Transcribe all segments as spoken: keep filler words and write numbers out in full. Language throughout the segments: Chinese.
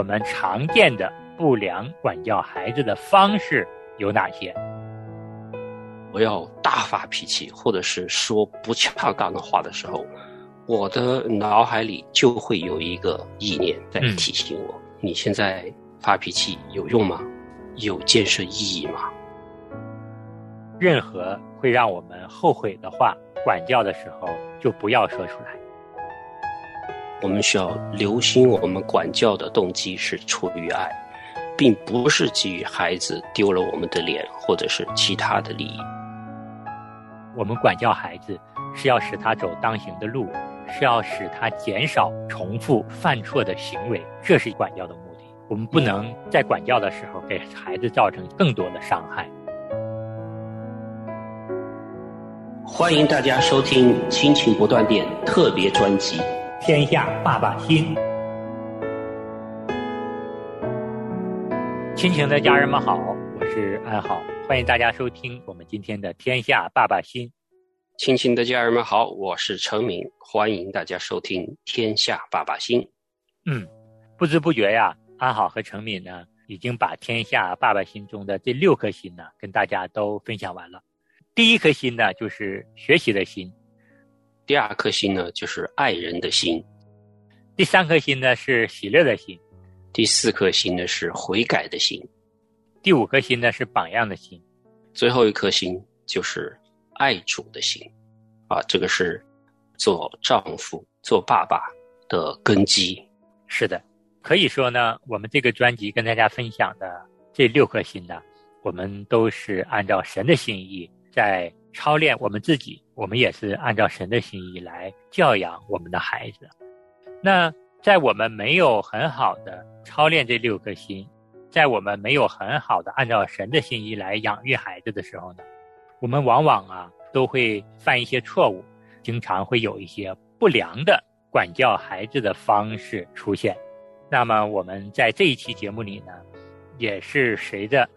我们常见的不良管教孩子的方式有哪些？我要大发脾气或者是说不恰当的话的时候，我的脑海里就会有一个意念在提醒我、嗯、你现在发脾气有用吗？有建设意义吗？任何会让我们后悔的话，管教的时候就不要说出来。我们需要留心，我们管教的动机是出于爱，并不是基于孩子丢了我们的脸或者是其他的利益。我们管教孩子是要使他走当行的路，是要使他减少重复犯错的行为，这是管教的目的。我们不能在管教的时候给孩子造成更多的伤害。欢迎大家收听亲情不断电特别专辑《天下爸爸心》。亲情的家人们好，我是安好，欢迎大家收听我们今天的《天下爸爸心》。亲情的家人们好，我是陈明，欢迎大家收听《天下爸爸心》。嗯，不知不觉呀，安好和陈明呢，已经把《天下爸爸心》中的这六颗心呢，跟大家都分享完了。第一颗心呢，就是学习的心；第二颗心呢，就是爱人的心；第三颗心呢，是喜乐的心。第四颗心呢是悔改的心，第五颗心呢是榜样的心，最后一颗心就是爱主的心啊，这个是做丈夫做爸爸的根基。是的，可以说呢，我们这个专辑跟大家分享的这六颗心呢，我们都是按照神的心意在操练我们自己，我们也是按照神的心意来教养我们的孩子。那在我们没有很好的操练这六颗心，在我们没有很好的按照神的心意来养育孩子的时候呢，我们往往啊都会犯一些错误，经常会有一些不良的管教孩子的方式出现。那么我们在这一期节目里呢，也是随着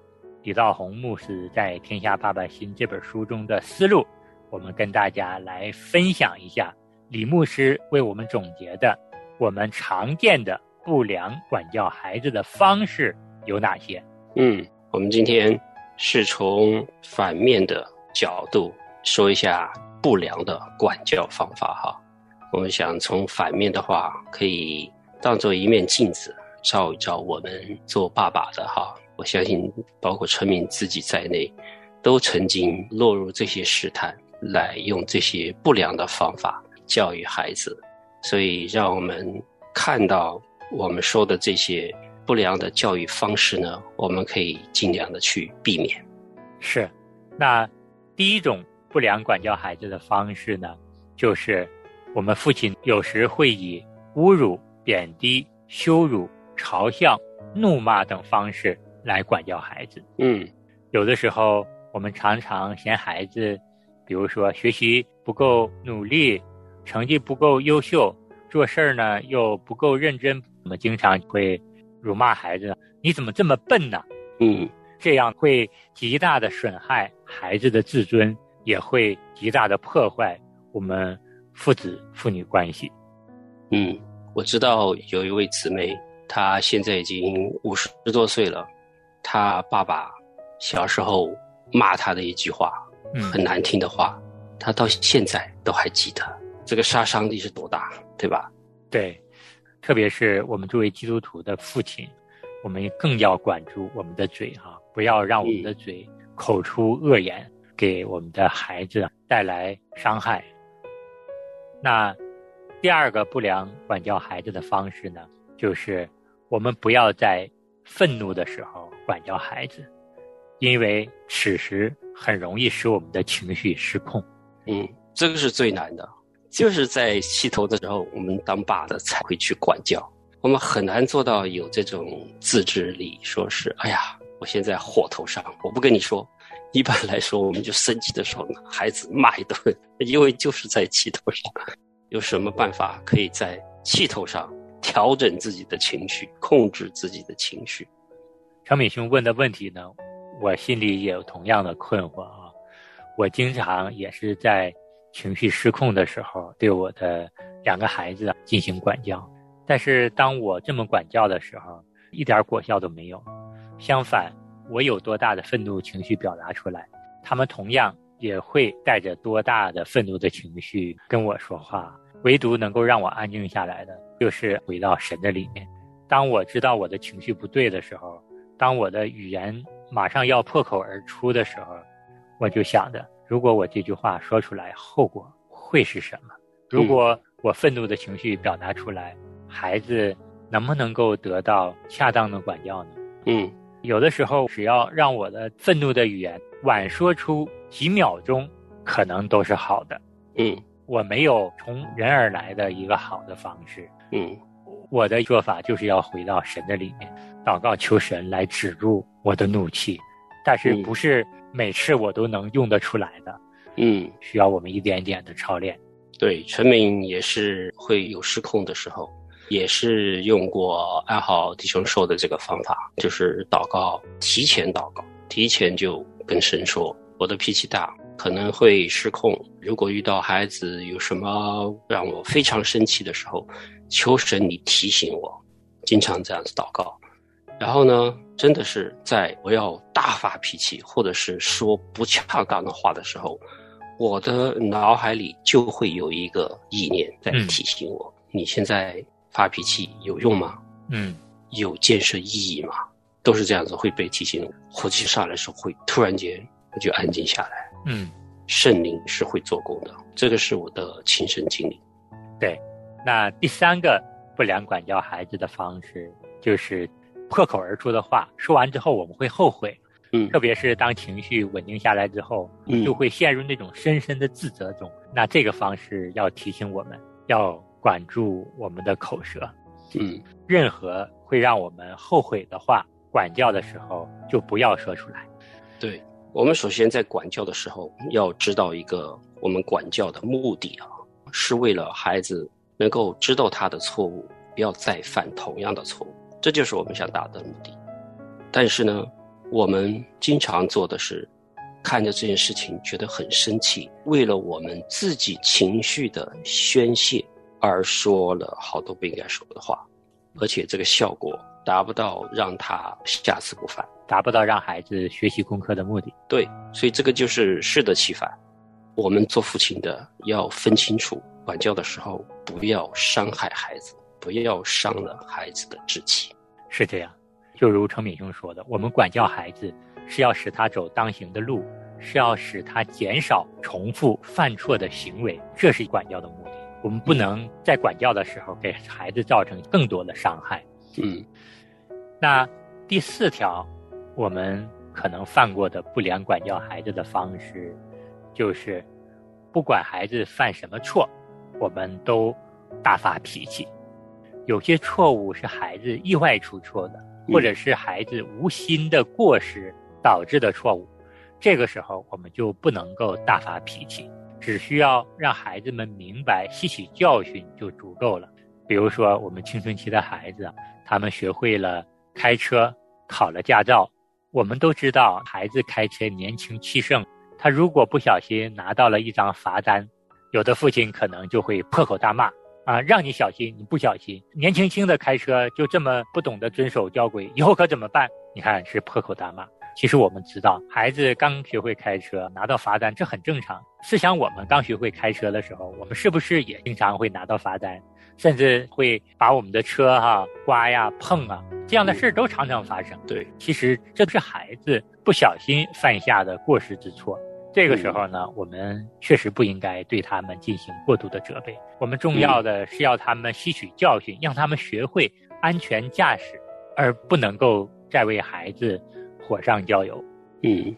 李道宏牧师在《天下爸爸心》这本书中的思路，我们跟大家来分享一下李牧师为我们总结的我们常见的不良管教孩子的方式有哪些？嗯，我们今天是从反面的角度说一下不良的管教方法哈。我们想从反面的话，可以当作一面镜子，照一照我们做爸爸的哈。我相信，包括陈明自己在内，都曾经落入这些试探，来用这些不良的方法教育孩子。所以让我们看到我们说的这些不良的教育方式呢，我们可以尽量的去避免。是，那第一种不良管教孩子的方式呢，就是我们父亲有时会以侮辱、贬低、羞辱、嘲笑、怒骂等方式来管教孩子。嗯，有的时候我们常常嫌孩子，比如说学习不够努力，成绩不够优秀，做事儿呢又不够认真，我们经常会辱骂孩子，你怎么这么笨呢？嗯，这样会极大的损害孩子的自尊，也会极大的破坏我们父子父女关系。嗯，我知道有一位姊妹，她现在已经五十多岁了，她爸爸小时候骂她的一句话、嗯、很难听的话，她到现在都还记得，这个杀伤力是多大，对吧？对，特别是我们作为基督徒的父亲，我们更要管住我们的嘴哈、啊，不要让我们的嘴口出恶言，给我们的孩子带来伤害。那第二个不良管教孩子的方式呢，就是我们不要在愤怒的时候管教孩子，因为此时很容易使我们的情绪失控。嗯，这个是最难的。就是在气头的时候，我们当爸的才会去管教，我们很难做到有这种自制力，说是哎呀我现在火头上，我不跟你说。一般来说我们就生气的时候呢，孩子骂一顿，因为就是在气头上。有什么办法可以在气头上调整自己的情绪，控制自己的情绪？程敏兄问的问题呢，我心里也有同样的困惑啊。我经常也是在情绪失控的时候对我的两个孩子进行管教，但是当我这么管教的时候，一点果效都没有。相反，我有多大的愤怒情绪表达出来，他们同样也会带着多大的愤怒的情绪跟我说话。唯独能够让我安静下来的，就是回到神的里面。当我知道我的情绪不对的时候，当我的语言马上要破口而出的时候，我就想着，如果我这句话说出来，后果会是什么？如果我愤怒的情绪表达出来，孩子能不能够得到恰当的管教呢？嗯，有的时候只要让我的愤怒的语言晚说出几秒钟，可能都是好的。嗯，我没有从人而来的一个好的方式。嗯，我的做法就是要回到神的里面，祷告求神来止住我的怒气，但是不是每次我都能用得出来的。嗯，需要我们一点点的操练。对，陈敏也是会有失控的时候，也是用过安好弟兄说的这个方法，就是祷告，提前祷告，提前就跟神说，我的脾气大，可能会失控，如果遇到孩子有什么让我非常生气的时候，求神你提醒我，经常这样子祷告。然后呢，真的是在我要大发脾气或者是说不恰当的话的时候，我的脑海里就会有一个意念在提醒我，嗯，你现在发脾气有用吗？嗯，有建设意义吗？都是这样子会被提醒。火气上来的时候会突然间我就安静下来。嗯，圣灵是会做工的，这个是我的亲身经历。对，那第三个不良管教孩子的方式，就是破口而出的话，说完之后我们会后悔。嗯，特别是当情绪稳定下来之后，嗯，就会陷入那种深深的自责中。那这个方式要提醒我们要管住我们的口舌。嗯，任何会让我们后悔的话，管教的时候就不要说出来。对，我们首先在管教的时候要知道一个我们管教的目的啊，是为了孩子能够知道他的错误，不要再犯同样的错误，这就是我们想达到的目的。但是呢，我们经常做的是看着这件事情觉得很生气，为了我们自己情绪的宣泄而说了好多不应该说的话，而且这个效果达不到让他下次不犯，达不到让孩子学习功课的目的。对，所以这个就是适得其反。我们做父亲的要分清楚，管教的时候不要伤害孩子，不要伤了孩子的志气。是这样，就如程敏兄说的，我们管教孩子是要使他走当行的路，是要使他减少重复犯错的行为，这是管教的目的。我们不能在管教的时候给孩子造成更多的伤害。嗯，那第四条我们可能犯过的不良管教孩子的方式，就是不管孩子犯什么错，我们都大发脾气。有些错误是孩子意外出错的，或者是孩子无心的过失导致的错误，这个时候我们就不能够大发脾气，只需要让孩子们明白吸取教训就足够了。比如说我们青春期的孩子，他们学会了开车，考了驾照。我们都知道孩子开车年轻气盛，他如果不小心拿到了一张罚单，有的父亲可能就会破口大骂啊，让你小心你不小心，年轻轻的开车就这么不懂得遵守交规，以后可怎么办？你看，是破口大骂。其实我们知道孩子刚学会开车拿到罚单，这很正常。试想我们刚学会开车的时候，我们是不是也经常会拿到罚单，甚至会把我们的车啊刮呀碰啊，这样的事都常常发生。嗯，对，其实这是孩子不小心犯下的过失之错。这个时候呢，嗯，我们确实不应该对他们进行过度的责备。我们重要的是要他们吸取教训，嗯，让他们学会安全驾驶，而不能够再为孩子火上浇油。嗯，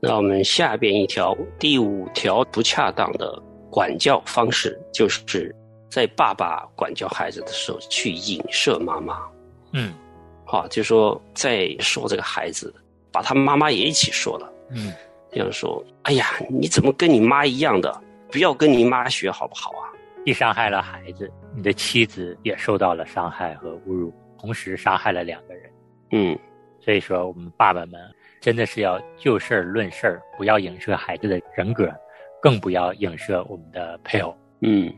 那我们下边一条，第五条不恰当的管教方式，就是在爸爸管教孩子的时候去影射妈妈。嗯，好，就说在说这个孩子，把他妈妈也一起说了。嗯，这样说，哎呀，你怎么跟你妈一样的？不要跟你妈学好不好啊？既伤害了孩子，你的妻子也受到了伤害和侮辱，同时伤害了两个人。嗯。所以说我们爸爸们真的是要就事儿论事儿，不要影射孩子的人格，更不要影射我们的配偶。嗯。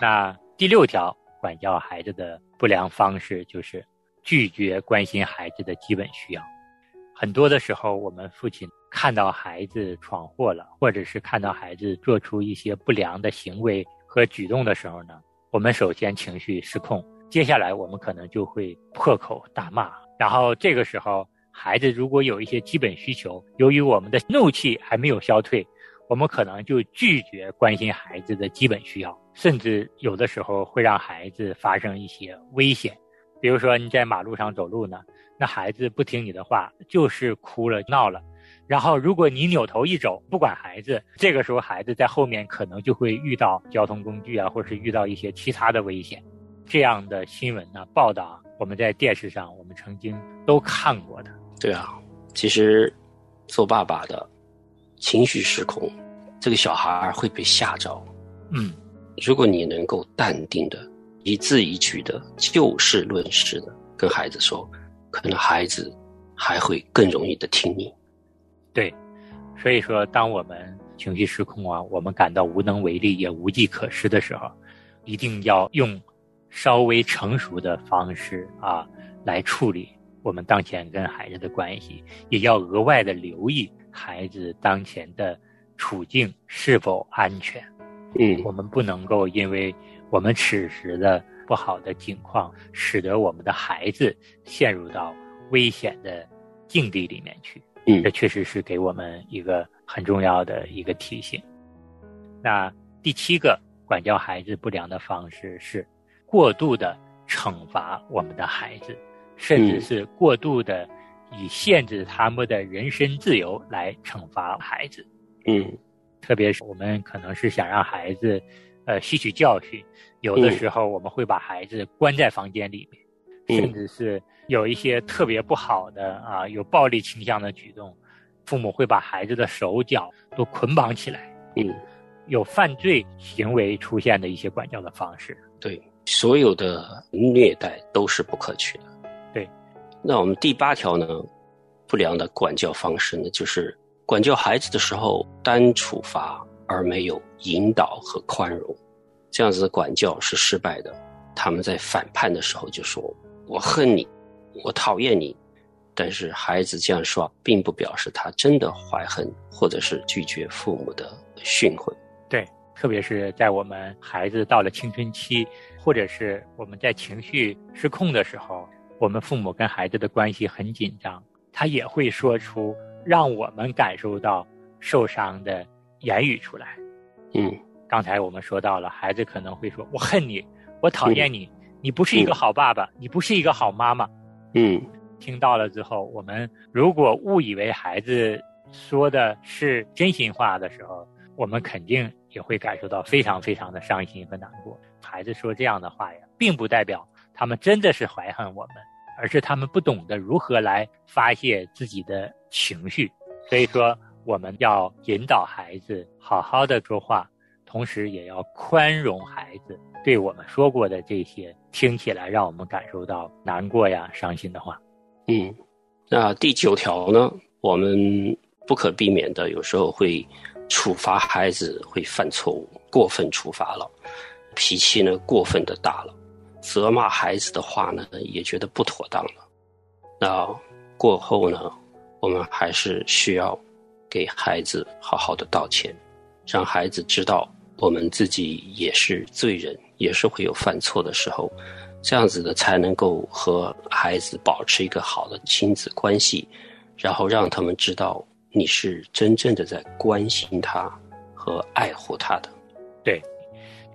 那第六条管教孩子的不良方式就是拒绝关心孩子的基本需要。很多的时候，我们父亲看到孩子闯祸了，或者是看到孩子做出一些不良的行为和举动的时候呢，我们首先情绪失控，接下来我们可能就会破口大骂，然后这个时候孩子如果有一些基本需求，由于我们的怒气还没有消退，我们可能就拒绝关心孩子的基本需要，甚至有的时候会让孩子发生一些危险。比如说你在马路上走路呢，那孩子不听你的话，就是哭了闹了，然后如果你扭头一走不管孩子，这个时候孩子在后面可能就会遇到交通工具啊，或是遇到一些其他的危险。这样的新闻呢、啊、报道我们在电视上我们曾经都看过的。对啊，其实做爸爸的情绪失控，这个小孩会被吓着。嗯，如果你能够淡定的一字一句的就事论事的跟孩子说，可能孩子还会更容易的听你。对，所以说当我们情绪失控啊，我们感到无能为力也无计可施的时候，一定要用稍微成熟的方式啊来处理我们当前跟孩子的关系，也要额外的留意孩子当前的处境是否安全。嗯，我们不能够因为我们此时的不好的境况使得我们的孩子陷入到危险的境地里面去。嗯，这确实是给我们一个很重要的一个提醒。那第七个管教孩子不良的方式是过度的惩罚我们的孩子，甚至是过度的以限制他们的人身自由来惩罚孩子。嗯，特别是我们可能是想让孩子呃吸取教训，有的时候我们会把孩子关在房间里面，嗯、甚至是有一些特别不好的啊有暴力倾向的举动，父母会把孩子的手脚都捆绑起来。嗯，有犯罪行为出现的一些管教的方式。对。所有的虐待都是不可取的。对，那我们第八条呢，不良的管教方式呢，就是管教孩子的时候单处罚而没有引导和宽容，这样子的管教是失败的。他们在反叛的时候就说我恨你，我讨厌你，但是孩子这样说并不表示他真的怀恨或者是拒绝父母的训诲。对，特别是在我们孩子到了青春期，或者是我们在情绪失控的时候，我们父母跟孩子的关系很紧张，他也会说出让我们感受到受伤的言语出来。嗯，刚才我们说到了，孩子可能会说我恨你，我讨厌你、嗯、你不是一个好爸爸、嗯、你不是一个好妈妈。嗯，听到了之后，我们如果误以为孩子说的是真心话的时候，我们肯定也会感受到非常非常的伤心和难过。孩子说这样的话呀，并不代表他们真的是怀恨我们，而是他们不懂得如何来发泄自己的情绪。所以说我们要引导孩子好好的说话，同时也要宽容孩子对我们说过的这些听起来让我们感受到难过呀伤心的话。嗯，那第九条呢，我们不可避免的有时候会处罚孩子会犯错误，过分处罚了，脾气呢过分的大了，责骂孩子的话呢也觉得不妥当了。那过后呢，我们还是需要给孩子好好的道歉，让孩子知道我们自己也是罪人，也是会有犯错的时候，这样子的才能够和孩子保持一个好的亲子关系，然后让他们知道你是真正的在关心他和爱护他的。对，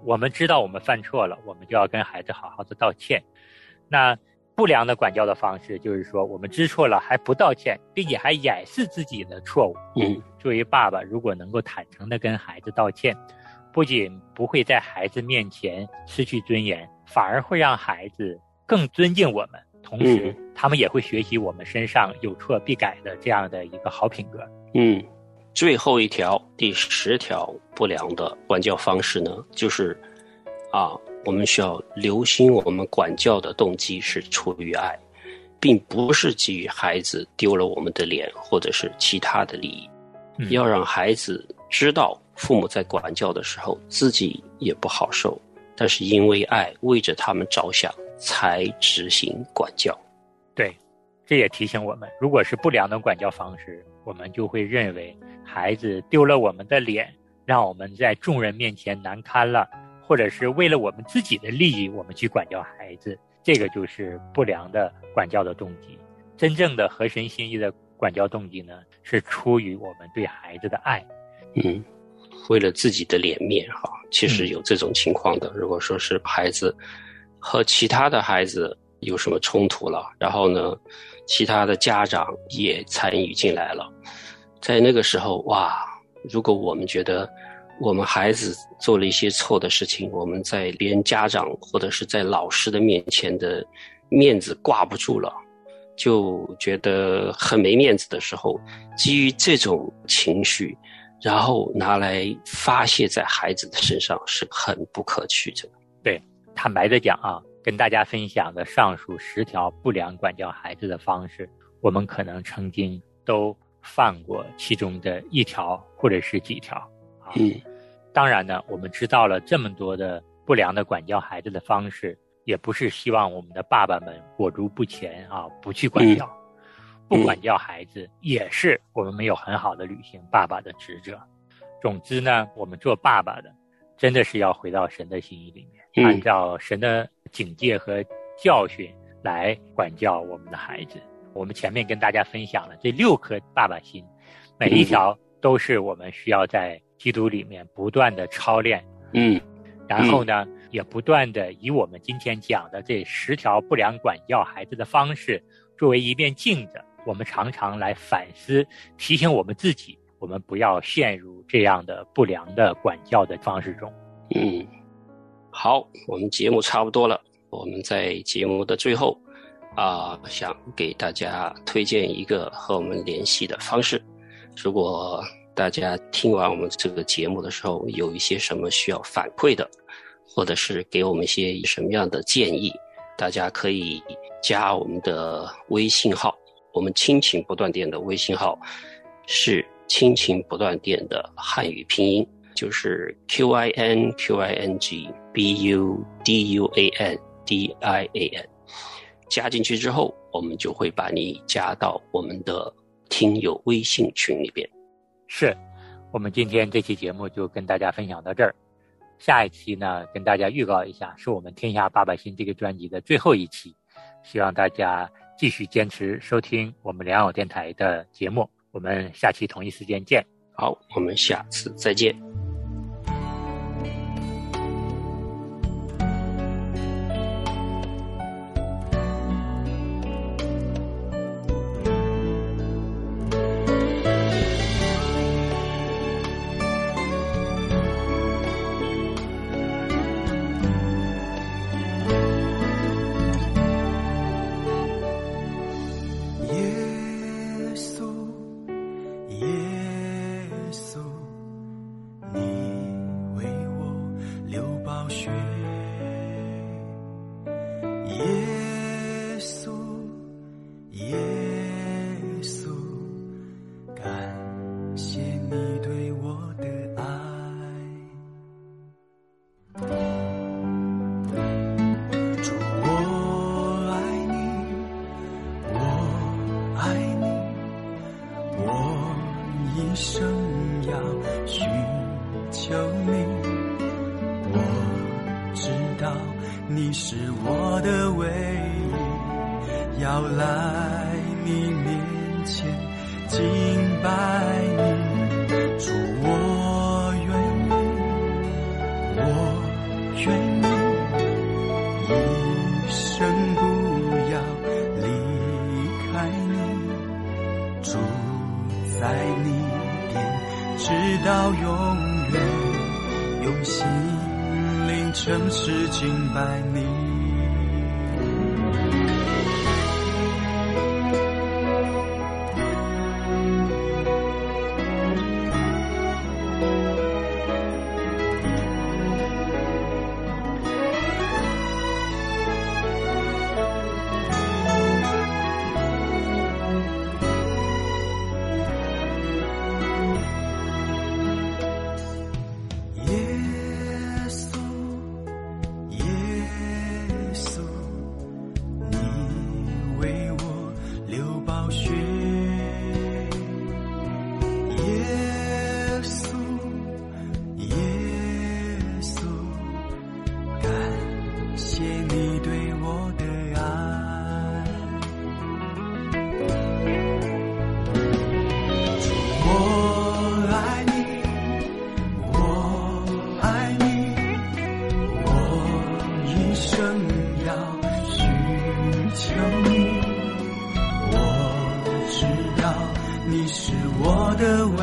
我们知道我们犯错了，我们就要跟孩子好好的道歉。那不良的管教的方式就是说，我们知错了还不道歉，并且还掩饰自己的错误。嗯，作为爸爸，如果能够坦诚的跟孩子道歉，不仅不会在孩子面前失去尊严，反而会让孩子更尊敬我们，同时他们也会学习我们身上有错必改的这样的一个好品格。嗯，最后一条第十条不良的管教方式呢，就是啊，我们需要留心我们管教的动机是出于爱，并不是基于孩子丢了我们的脸或者是其他的利益、嗯、要让孩子知道父母在管教的时候自己也不好受，但是因为爱，为着他们着想，才执行管教。对，这也提醒我们，如果是不良的管教方式，我们就会认为孩子丢了我们的脸，让我们在众人面前难堪了，或者是为了我们自己的利益，我们去管教孩子，这个就是不良的管教的动机。真正的合神心意的管教动机呢，是出于我们对孩子的爱。嗯，为了自己的脸面哈，其实有这种情况的。嗯、如果说是孩子和其他的孩子有什么冲突了，然后呢，其他的家长也参与进来了，在那个时候，哇，如果我们觉得我们孩子做了一些错的事情，我们在连家长或者是在老师的面前的面子挂不住了，就觉得很没面子的时候，基于这种情绪，然后拿来发泄在孩子的身上，是很不可取的。对，坦白的讲啊，跟大家分享的上述十条不良管教孩子的方式，我们可能曾经都犯过其中的一条或者是几条啊。嗯，当然呢，我们知道了这么多的不良的管教孩子的方式，也不是希望我们的爸爸们裹足不前啊，不去管教。嗯，不管教孩子也是我们没有很好的履行爸爸的职责。总之呢，我们做爸爸的真的是要回到神的心意里面，按照神的警戒和教训来管教我们的孩子。我们前面跟大家分享了这六颗爸爸心，每一条都是我们需要在基督里面不断的操练。嗯，然后呢，也不断的以我们今天讲的这十条不良管教孩子的方式作为一面镜子，我们常常来反思，提醒我们自己，我们不要陷入这样的不良的管教的方式中。嗯，好，我们节目差不多了。我们在节目的最后啊、呃，想给大家推荐一个和我们联系的方式。如果大家听完我们这个节目的时候，有一些什么需要反馈的，或者是给我们一些什么样的建议，大家可以加我们的微信号。我们亲情不断电的微信号是亲情不断电的汉语拼音，就是 Q I N Q I N G B U D U A N D I A N。 加进去之后，我们就会把你加到我们的听友微信群里边。是，我们今天这期节目就跟大家分享到这儿。下一期呢，跟大家预告一下，是我们天下爸爸心这个专辑的最后一期，希望大家继续坚持收听我们良友电台的节目，我们下期同一时间见。好，我们下次再见。耶稣，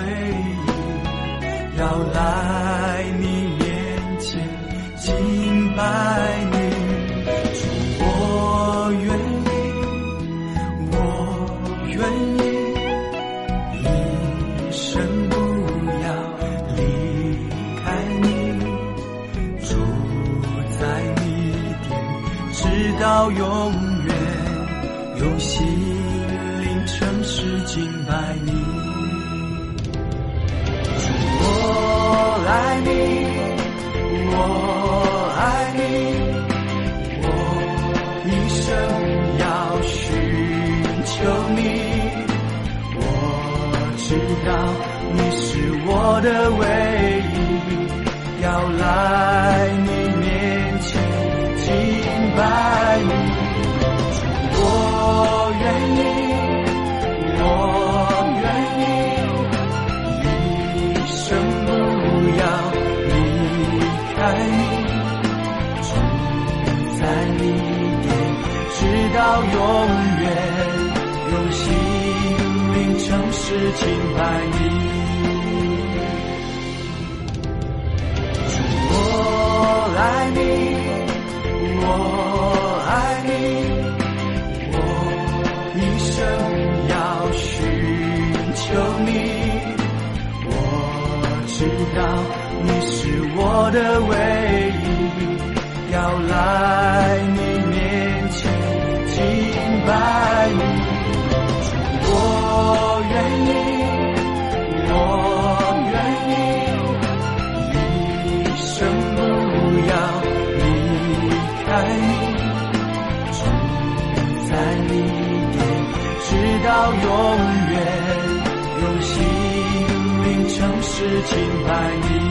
回忆，要来你面前敬拜你。主，我愿意，我愿意，一生不要离开你，住在你殿，直到永远，用心灵诚实敬拜你。主，我爱你，我爱你，我一生要寻求你。我知道你是我的唯一，要来你面前敬拜你。我愿意。直到永远，用心灵诚实敬拜你。主，我爱你，我爱你，我一生要寻求你。我知道你是我的唯一，要来你面前。敬拜你，主，我愿意，我愿意，一生不要离开你，住在你殿，直到永远，用心灵诚实敬拜你。